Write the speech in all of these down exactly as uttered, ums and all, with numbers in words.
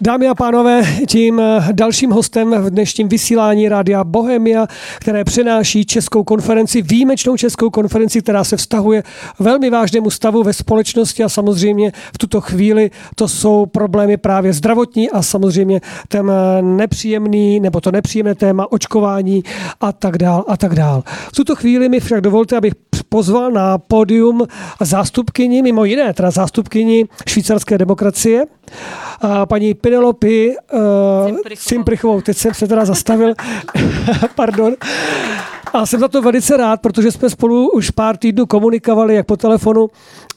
Dámy a pánové, tím dalším hostem v dnešním vysílání Rádia Bohemia, které přenáší českou konferenci, výjimečnou českou konferenci, která se vztahuje velmi vážnému stavu ve společnosti a samozřejmě v tuto chvíli to jsou problémy právě zdravotní a samozřejmě ten nepříjemný nebo to nepříjemné téma očkování a tak dál a tak dál. V tuto chvíli mi však dovolte, abych pozval na pódium zástupkyni, mimo jiné teda zástupkyni švýcarské demokracie, paní Penelope Cimprichovou. Teď jsem se teda zastavil, pardon. A jsem za to velice rád, protože jsme spolu už pár týdnů komunikovali, jak po telefonu,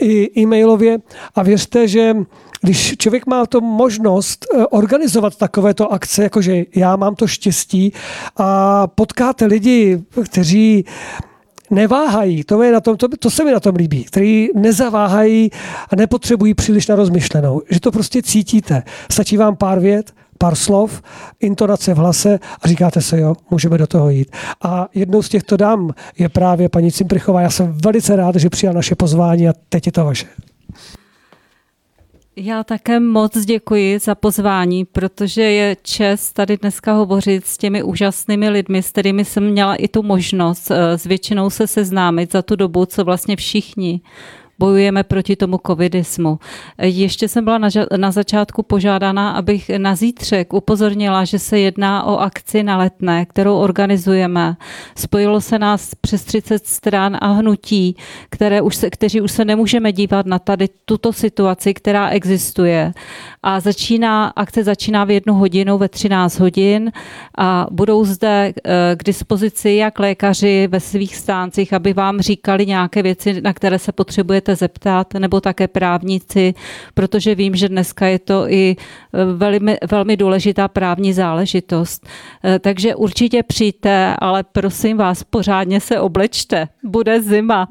i e-mailově. A věřte, že když člověk má to možnost organizovat takovéto akce, jakože já mám to štěstí a potkáte lidi, kteří neváhají, to, je na tom, to, to se mi na tom líbí, který nezaváhají a nepotřebují příliš na rozmyšlenou, že to prostě cítíte. Stačí vám pár vět, pár slov, intonace v hlase a říkáte se, jo, můžeme do toho jít. A jednou z těchto dám je právě paní Cimprichová. Já jsem velice rád, že přijala naše pozvání a teď je to vaše. Já také moc děkuji za pozvání, protože je čest tady dneska hovořit s těmi úžasnými lidmi, s kterými jsem měla i tu možnost s většinou se seznámit za tu dobu, co vlastně všichni bojujeme proti tomu covidismu. Ještě jsem byla na, na začátku požádána, abych na zítřek upozornila, že se jedná o akci na Letné, kterou organizujeme. Spojilo se nás přes třicet stran a hnutí, které už se, kteří už se nemůžeme dívat na tady tuto situaci, která existuje. A začíná, akce začíná v jednu hodinu, ve třináct hodin a budou zde k dispozici jak lékaři ve svých stáncích, aby vám říkali nějaké věci, na které se potřebujete zeptat, nebo také právníci, protože vím, že dneska je to i velmi, velmi důležitá právní záležitost. Takže určitě přijďte, ale prosím vás, pořádně se oblečte. Bude zima.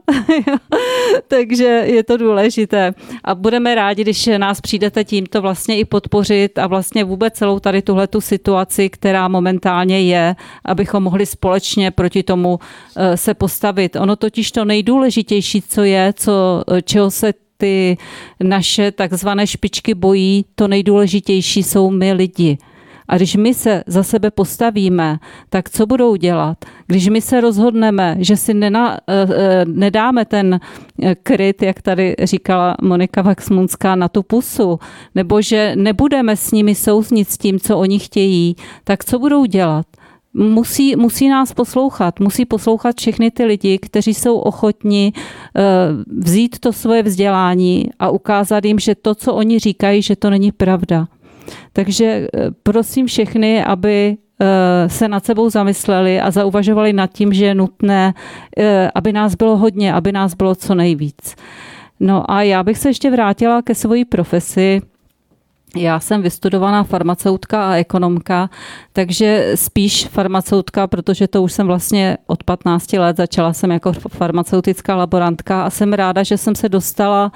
Takže je to důležité. A budeme rádi, když nás přijdete tímto vlastně i podpořit a vlastně vůbec celou tady tuhletu situaci, která momentálně je, abychom mohli společně proti tomu se postavit. Ono totiž to nejdůležitější, co je, co čeho se ty naše takzvané špičky bojí, to nejdůležitější jsou my lidi. A když my se za sebe postavíme, tak co budou dělat? Když my se rozhodneme, že si nena, nedáme ten kryt, jak tady říkala Monika Vaxmundská, na tu pusu, nebo že nebudeme s nimi souznit s tím, co oni chtějí, tak co budou dělat? Musí, musí nás poslouchat, musí poslouchat všechny ty lidi, kteří jsou ochotni vzít to svoje vzdělání a ukázat jim, že to, co oni říkají, že to není pravda. Takže prosím všechny, aby se nad sebou zamysleli a zauvažovali nad tím, že je nutné, aby nás bylo hodně, aby nás bylo co nejvíc. No a já bych se ještě vrátila ke své profesi. Já jsem vystudovaná farmaceutka a ekonomka, takže spíš farmaceutka, protože to už jsem vlastně od patnácti let začala jsem jako farmaceutická laborantka a jsem ráda, že jsem se dostala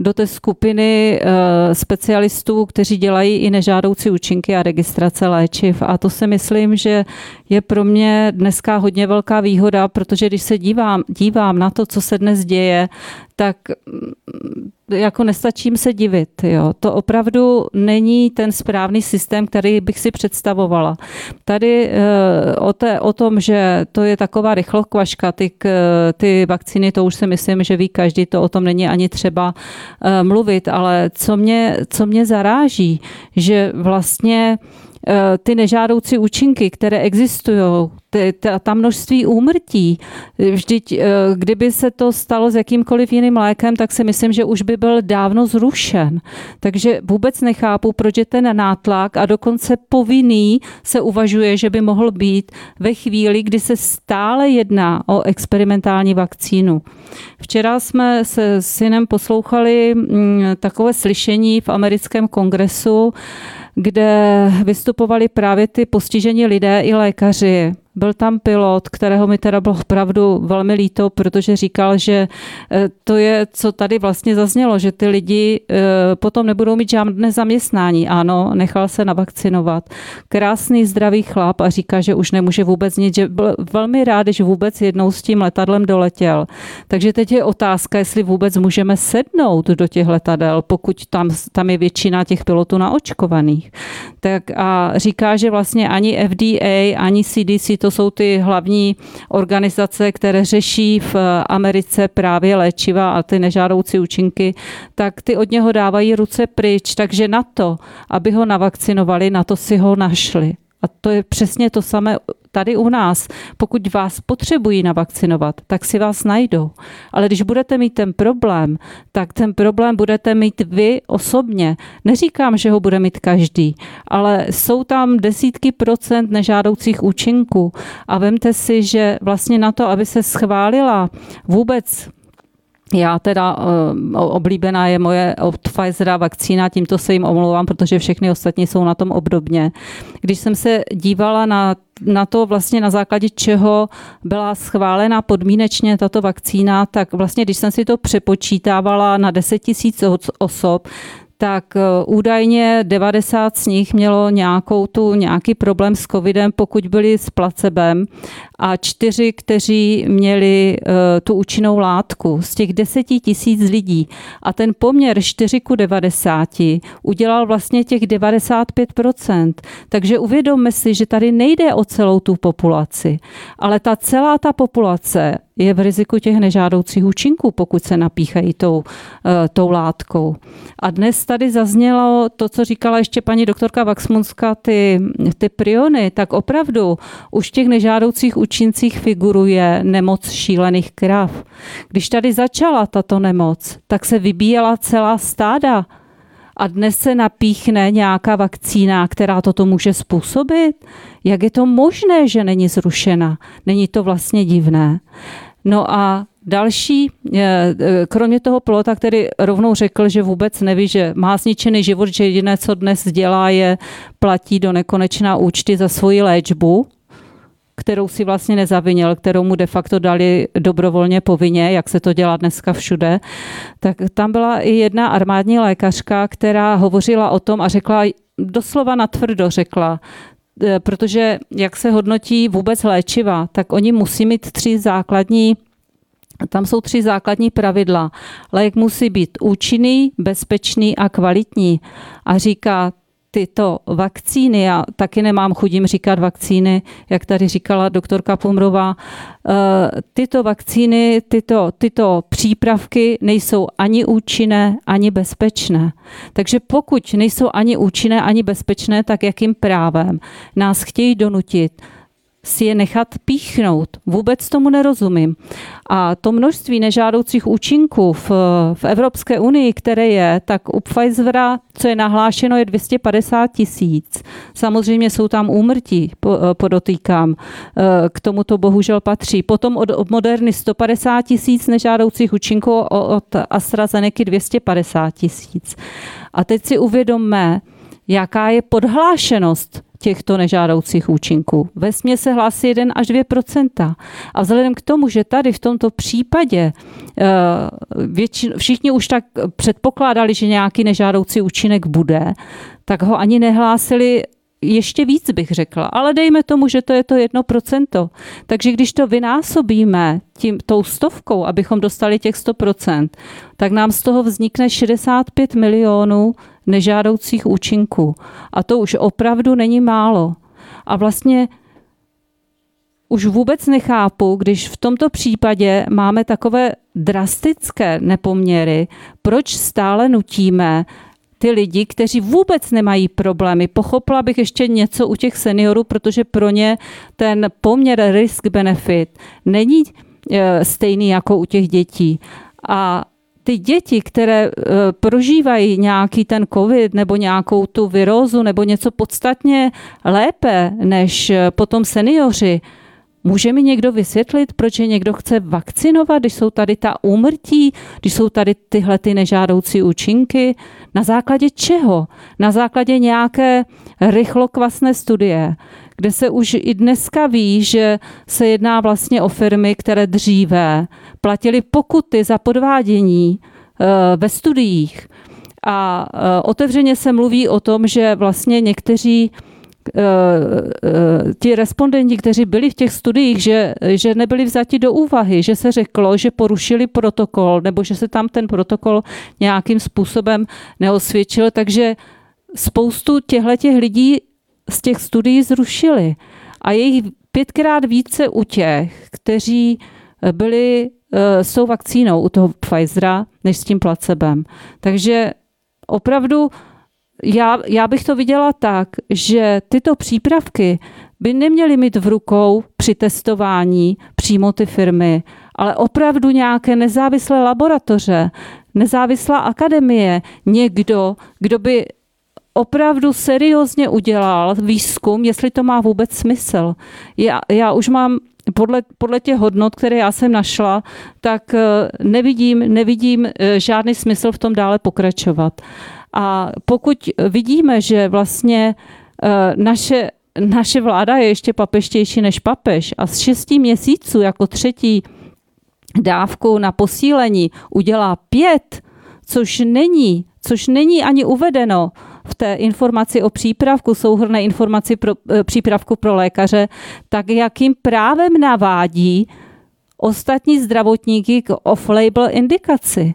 do té skupiny specialistů, kteří dělají i nežádoucí účinky a registrace léčiv. A to si myslím, že je pro mě dneska hodně velká výhoda, protože když se dívám, dívám na to, co se dnes děje, tak jako nestačím se divit. Jo. To opravdu není ten správný systém, který bych si představovala. Tady o, té, o tom, že to je taková rychlokvaška, ty, ty vakcíny, to už si myslím, že ví každý, to o tom není ani třeba mluvit, ale co mě, co mě zaráží, že vlastně ty nežádoucí účinky, které existují, ta množství úmrtí, vždyť kdyby se to stalo s jakýmkoliv jiným lékem, tak si myslím, že už by byl dávno zrušen. Takže vůbec nechápu, proč je ten nátlak a dokonce povinný se uvažuje, že by mohl být ve chvíli, kdy se stále jedná o experimentální vakcínu. Včera jsme se synem poslouchali takové slyšení v americkém kongresu, kde vystupovali právě ty postižení lidé i lékaři Byl tam pilot, kterého mi teda bylo opravdu velmi líto, protože říkal, že to je, co tady vlastně zaznělo, že ty lidi potom nebudou mít žádné zaměstnání. Ano, nechal se navakcinovat. Krásný, zdravý chlap a říká, že už nemůže vůbec nic, že byl velmi rád, že vůbec jednou s tím letadlem doletěl. Takže teď je otázka, jestli vůbec můžeme sednout do těch letadel, pokud tam, tam je většina těch pilotů naočkovaných. Tak a říká, že vlastně ani F D A, ani C D C, to jsou ty hlavní organizace, které řeší v Americe právě léčiva a ty nežádoucí účinky, tak ty od něho dávají ruce pryč, takže na to, aby ho navakcinovali, na to si ho našli. A to je přesně to samé tady u nás. Pokud vás potřebují navakcinovat, tak si vás najdou. Ale když budete mít ten problém, tak ten problém budete mít vy osobně. Neříkám, že ho bude mít každý, ale jsou tam desítky procent nežádoucích účinků. A vemte si, že vlastně na to, aby se schválila vůbec... Já teda oblíbená je moje od Pfizera vakcína, tímto se jim omlouvám, protože všechny ostatní jsou na tom obdobně. Když jsem se dívala na, na to vlastně na základě čeho byla schválena podmínečně tato vakcína, tak vlastně když jsem si to přepočítávala na deset tisíc osob, tak údajně devadesát z nich mělo nějakou tu, nějaký problém s covidem, pokud byli s placebem a čtyři, kteří měli uh, tu účinnou látku z těch deseti tisíc lidí. A ten poměr čtyři ku devadesáti udělal vlastně těch devadesát pět procent. Takže uvědomme si, že tady nejde o celou tu populaci, ale ta celá ta populace je v riziku těch nežádoucích účinků, pokud se napíchají tou, uh, tou látkou. A dnes tady zaznělo to, co říkala ještě paní doktorka Vaxmundská, ty, ty priony, tak opravdu už těch nežádoucích účincích figuruje nemoc šílených krav. Když tady začala tato nemoc, tak se vybíjela celá stáda a dnes se napíchne nějaká vakcína, která toto může způsobit. Jak je to možné, že není zrušena? Není to vlastně divné? No a další, kromě toho pilota, který rovnou řekl, že vůbec neví, že má zničený život, že jediné, co dnes dělá, je platí do nekonečna účty za svoji léčbu, kterou si vlastně nezavinil, kterou mu de facto dali dobrovolně povinně, jak se to dělá dneska všude, tak tam byla i jedna armádní lékařka, která hovořila o tom a řekla, doslova natvrdo řekla, protože jak se hodnotí vůbec léčiva, tak oni musí mít tři základní, tam jsou tři základní pravidla. Lék musí být účinný, bezpečný a kvalitní. A říká, tyto vakcíny, já taky nemám chudím říkat vakcíny, jak tady říkala doktorka Pumrová, tyto vakcíny, tyto, tyto přípravky nejsou ani účinné, ani bezpečné. Takže pokud nejsou ani účinné, ani bezpečné, tak jakým právem nás chtějí donutit si je nechat píchnout? Vůbec tomu nerozumím. A to množství nežádoucích účinků v, v Evropské unii, které je, tak u Pfizera, co je nahlášeno, je dvě stě padesát tisíc. Samozřejmě jsou tam úmrtí, podotýkám. K tomu to bohužel patří. Potom od, od Moderny sto padesát tisíc nežádoucích účinků, od AstraZeneca dvě stě padesát tisíc. A teď si uvědomme, jaká je podhlášenost těchto nežádoucích účinků. Vesměs se hlásí jedna až dvě procenta. A vzhledem k tomu, že tady v tomto případě většin, všichni už tak předpokládali, že nějaký nežádoucí účinek bude, tak ho ani nehlásili ještě víc, bych řekla. Ale dejme tomu, že to je to jedno procento. Takže když to vynásobíme tím, tou stovkou, abychom dostali těch sto procent, tak nám z toho vznikne šedesát pět milionů nežádoucích účinků. A to už opravdu není málo. A vlastně už vůbec nechápu, když v tomto případě máme takové drastické nepoměry, proč stále nutíme ty lidi, kteří vůbec nemají problémy. Pochopila bych ještě něco u těch seniorů, protože pro ně ten poměr risk-benefit není stejný jako u těch dětí. A ty děti, které prožívají nějaký ten covid nebo nějakou tu virózu nebo něco podstatně lépe než potom seniori, Může mi někdo vysvětlit, proč je někdo chce vakcinovat, když jsou tady ta úmrtí, když jsou tady tyhle ty nežádoucí účinky? Na základě čeho? Na základě nějaké rychlokvasné studie, kde se už i dneska ví, že se jedná vlastně o firmy, které dříve platily pokuty za podvádění ve studiích. A otevřeně se mluví o tom, že vlastně někteří ti respondenti, kteří byli v těch studiích, že, že nebyli vzati do úvahy, že se řeklo, že porušili protokol, nebo že se tam ten protokol nějakým způsobem neosvědčil, takže spoustu těchto lidí z těch studií zrušili. A je jich pětkrát více u těch, kteří byli s tou vakcínou u toho Pfizera, než s tím placebem. Takže opravdu Já, já bych to viděla tak, že tyto přípravky by neměly mít v rukou při testování přímo ty firmy, ale opravdu nějaké nezávislé laboratoře, nezávislá akademie, někdo, kdo by opravdu seriózně udělal výzkum, jestli to má vůbec smysl. Já, já už mám Podle, podle těch hodnot, které já jsem našla, tak nevidím, nevidím žádný smysl v tom dále pokračovat. A pokud vidíme, že vlastně naše, naše vláda je ještě papežtější než papež a z šesti měsíců jako třetí dávku na posílení udělá pět, což není, což není ani uvedeno v té informaci o přípravku, souhrnné informaci pro přípravku pro lékaře, tak jakým právem navádí ostatní zdravotníky k off-label indikaci.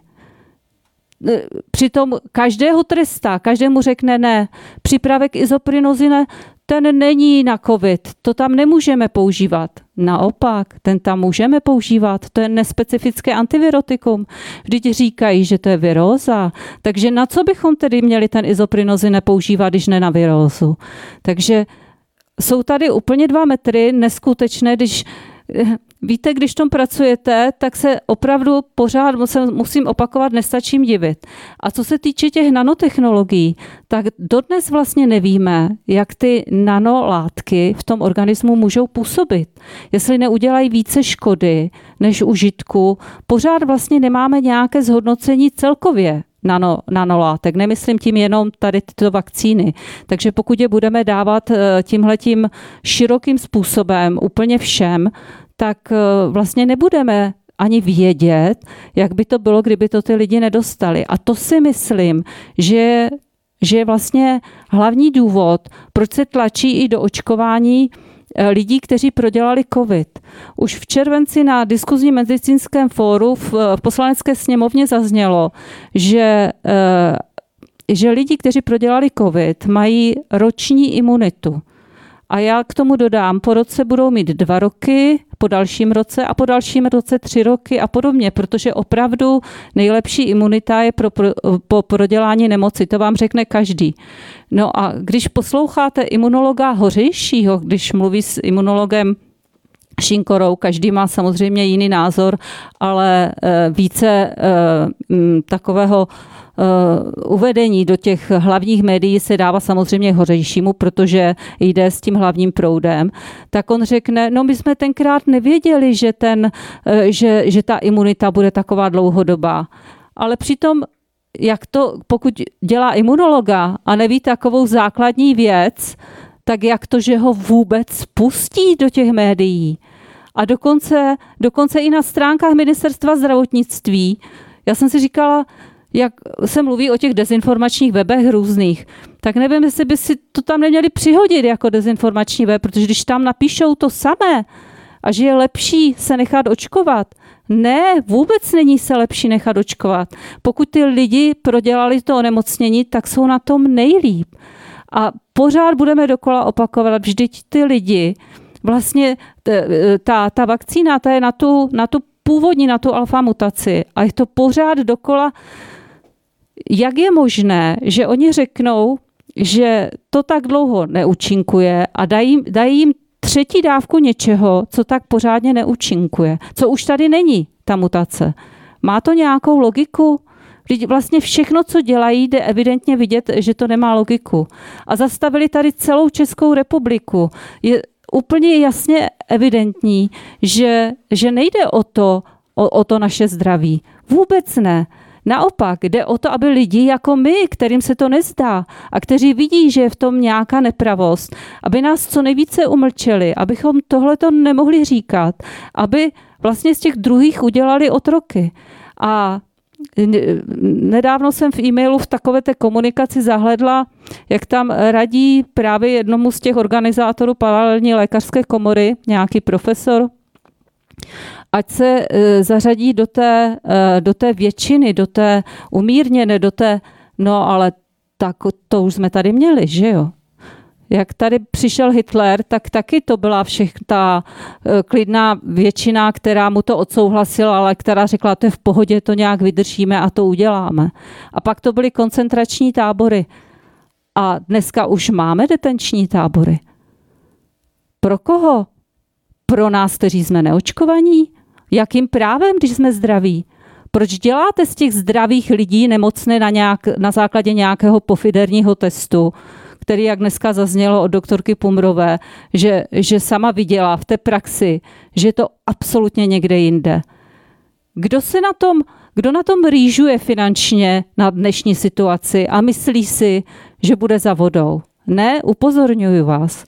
Přitom každého trestá, každému řekne ne, přípravek izoprinozine, ten není na COVID, to tam nemůžeme používat. Naopak, ten tam můžeme používat, to je nespecifické antivirotikum. Vždyť říkají, že to je viróza, takže na co bychom tedy měli ten izoprinozin nepoužívat, když ne na virózu. Takže jsou tady úplně dva metry neskutečné, když víte, když v tom pracujete, tak se opravdu pořád musím opakovat, nestačím divit. A co se týče těch nanotechnologií, tak dodnes vlastně nevíme, jak ty nanolátky v tom organismu můžou působit. Jestli neudělají více škody než užitku, pořád vlastně nemáme nějaké zhodnocení celkově nano, nanolátek. Nemyslím tím jenom tady tyto vakcíny. Takže pokud je budeme dávat tímhletím širokým způsobem úplně všem, tak vlastně nebudeme ani vědět, jak by to bylo, kdyby to ty lidi nedostali. A to si myslím, že, že je vlastně hlavní důvod, proč se tlačí i do očkování lidí, kteří prodělali COVID. Už v červenci na diskuzním medicínském fóru v, v poslanecké sněmovně zaznělo, že, že lidi, kteří prodělali COVID, mají roční imunitu. A já k tomu dodám, po roce budou mít dva roky, po dalším roce a po dalším roce tři roky a podobně, protože opravdu nejlepší imunita je pro, pro, po prodělání nemoci, to vám řekne každý. No a když posloucháte imunologa Hořejšího, když mluví s imunologem Šinkorou, každý má samozřejmě jiný názor, ale více takového uvedení do těch hlavních médií se dává samozřejmě Hořejšímu, protože jde s tím hlavním proudem, tak on řekne, no my jsme tenkrát nevěděli, že, ten, že, že ta imunita bude taková dlouhodobá. Ale přitom, jak to, pokud dělá imunologa a neví takovou základní věc, tak jak to, že ho vůbec pustí do těch médií. A dokonce, dokonce i na stránkách Ministerstva zdravotnictví, já jsem si říkala, jak se mluví o těch dezinformačních webech různých, tak nevím, jestli by si to tam neměli přihodit jako dezinformační web, protože když tam napíšou to samé a že je lepší se nechat očkovat, ne, vůbec není se lepší nechat očkovat. Pokud ty lidi prodělali to onemocnění, tak jsou na tom nejlíp. A pořád budeme dokola opakovat, vždyť ty lidi, vlastně ta, ta vakcína, ta je na tu, na tu původní, na tu alfa mutaci. A je to pořád dokola. Jak je možné, že oni řeknou, že to tak dlouho neúčinkuje a dají, dají jim třetí dávku něčeho, co tak pořádně neúčinkuje, co už tady není, ta mutace. Má to nějakou logiku? Vlastně všechno, co dělají, jde evidentně vidět, že to nemá logiku. A zastavili tady celou Českou republiku. Je úplně jasně evidentní, že, že nejde o to, o, o to naše zdraví. Vůbec ne. Naopak, jde o to, aby lidi jako my, kterým se to nezdá a kteří vidí, že je v tom nějaká nepravost, aby nás co nejvíce umlčeli, abychom tohleto nemohli říkat, aby vlastně z těch druhých udělali otroky. A nedávno jsem v e-mailu v takové té komunikaci zahledla, jak tam radí právě jednomu z těch organizátorů paralelní lékařské komory, nějaký profesor, ať se zařadí do té, do té většiny, do té umírněné, do té, no ale tak to už jsme tady měli, že jo? Jak tady přišel Hitler, tak taky to byla všechna ta klidná většina, která mu to odsouhlasila, ale která řekla, to je v pohodě, to nějak vydržíme a to uděláme. A pak to byly koncentrační tábory. A dneska už máme detenční tábory. Pro koho? Pro nás, kteří jsme neočkovaní? Jakým právem, když jsme zdraví? Proč děláte z těch zdravých lidí nemocné na, nějak, na základě nějakého pofiderního testu, který, jak dneska zaznělo od doktorky Pumrové, že, že sama viděla v té praxi, že je to absolutně někde jinde. Kdo se na tom, kdo na tom rýžuje finančně na dnešní situaci a myslí si, že bude za vodou? Ne, upozorňuji vás.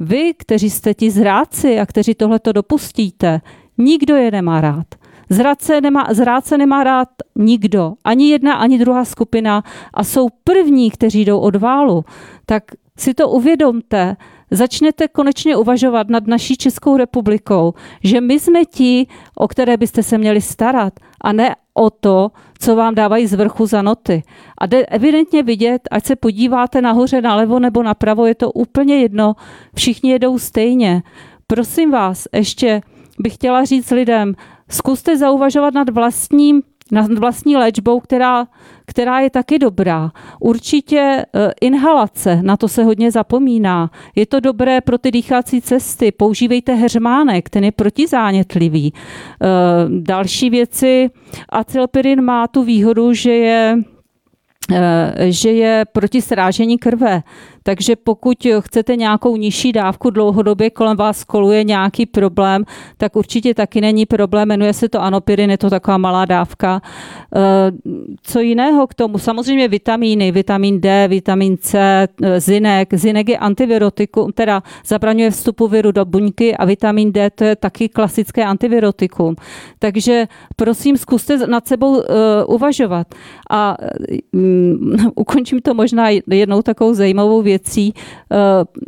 Vy, kteří jste ti zrádci a kteří tohleto dopustíte, nikdo je nemá rád. Zrádce nemá, zrádce nemá rád nikdo, ani jedna, ani druhá skupina a jsou první, kteří jdou od válu. Tak si to uvědomte, začněte konečně uvažovat nad naší Českou republikou, že my jsme ti, o které byste se měli starat a ne o to, co vám dávají z vrchu za noty. A jde evidentně vidět, ať se podíváte nahoře, nalevo nebo napravo, je to úplně jedno, všichni jedou stejně. Prosím vás, ještě bych chtěla říct lidem, zkuste zauvažovat nad vlastním, nad vlastní léčbou, která, která je taky dobrá. Určitě eh, inhalace, na to se hodně zapomíná. Je to dobré pro ty dýchací cesty. Používejte heřmánek, ten je protizánětlivý. Eh, další věci, acylpyrin má tu výhodu, že je, eh, že je proti srážení krve. Takže pokud chcete nějakou nižší dávku dlouhodobě, kolem vás koluje nějaký problém, tak určitě taky není problém. Jmenuje se to anopyrin, je to taková malá dávka. Co jiného k tomu? Samozřejmě vitamíny, vitamin D, vitamin C, zinek. Zinek je antivirotikum, teda zabraňuje vstupu viru do buňky a vitamin D to je taky klasické antivirotikum. Takže prosím, zkuste nad sebou uvažovat. A um, ukončím to možná jednou takovou zajímavou věc. Věcí.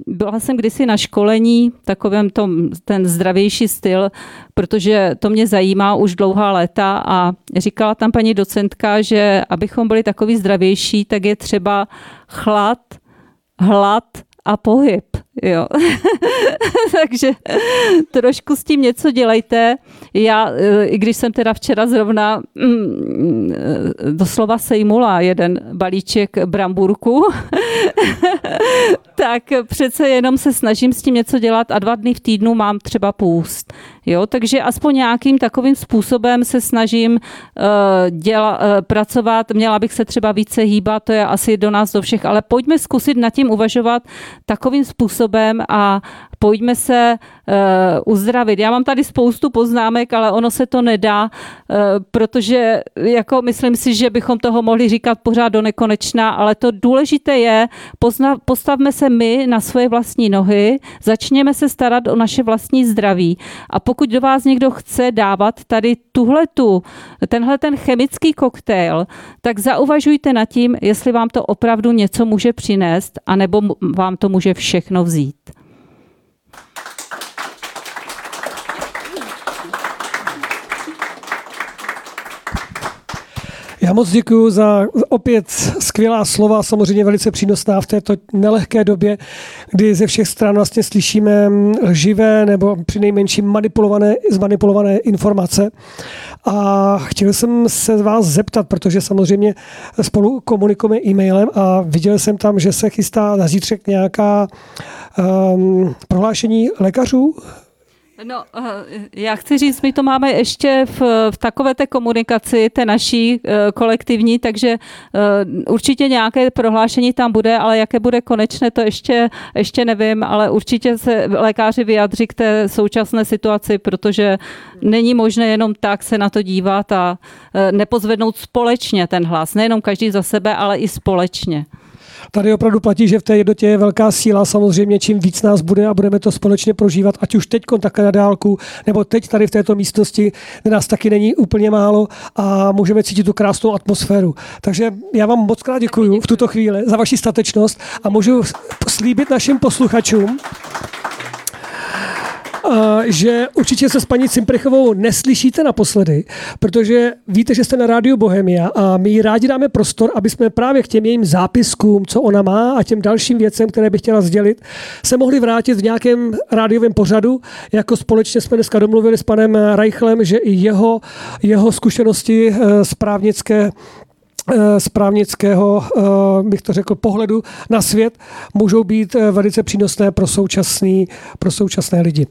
Byla jsem kdysi na školení, takovém tom, ten zdravější styl, protože to mě zajímá už dlouhá léta a říkala tam paní docentka, že abychom byli takový zdravější, tak je třeba chlad, hlad a pohyb. Jo. Takže trošku s tím něco dělejte. Já, i když jsem teda včera zrovna mm, doslova sejmula jeden balíček bramburku, tak přece jenom se snažím s tím něco dělat a dva dny v týdnu mám třeba půst. Jo, takže aspoň nějakým takovým způsobem se snažím uh, děla, uh, pracovat. Měla bych se třeba více hýbat, to je asi do nás do všech, ale pojďme zkusit nad tím uvažovat takovým způsobem a pojďme se uh, uzdravit. Já mám tady spoustu poznámek, ale ono se to nedá, uh, protože jako myslím si, že bychom toho mohli říkat pořád do nekonečna, ale to důležité je, pozna, postavme se my na svoje vlastní nohy, začněme se starat o naše vlastní zdraví. A pokud do vás někdo chce dávat tady tuhletu, tenhle ten chemický koktejl, tak zauvažujte nad tím, jestli vám to opravdu něco může přinést, anebo vám to může všechno vzít. Já moc děkuju za opět skvělá slova, samozřejmě velice přínosná v této nelehké době, kdy ze všech stran vlastně slyšíme živé nebo přinejmenším manipulované, zmanipulované informace. A chtěl jsem se vás zeptat, protože samozřejmě spolu komunikujeme e-mailem a viděl jsem tam, že se chystá na zítřek nějaká um, prohlášení lékařů. No, já chci říct, my to máme ještě v, v takové té komunikaci, té naší kolektivní, takže určitě nějaké prohlášení tam bude, ale jaké bude konečné, to ještě, ještě nevím, ale určitě se lékaři vyjadří k té současné situaci, protože není možné jenom tak se na to dívat a nepozvednout společně ten hlas, nejenom každý za sebe, ale i společně. Tady opravdu platí, že v té jednotě je velká síla. Samozřejmě čím víc nás bude a budeme to společně prožívat, ať už teď takhle na dálku, nebo teď tady v této místnosti, kde nás taky není úplně málo a můžeme cítit tu krásnou atmosféru. Takže já vám moc krát děkuju v tuto chvíli za vaši statečnost a můžu slíbit našim posluchačům, že určitě se s paní Cimprichovou neslyšíte naposledy, protože víte, že jste na Rádiu Bohemia a my jí rádi dáme prostor, aby jsme právě k těm jejím zápiskům, co ona má a těm dalším věcem, které bych chtěla sdělit, se mohli vrátit v nějakém rádiovém pořadu. Jako společně jsme dneska domluvili s panem Reichlem, že i jeho, jeho zkušenosti z právnické z právnického, bych to řekl, pohledu na svět, můžou být velice přínosné pro současný, pro současné lidi.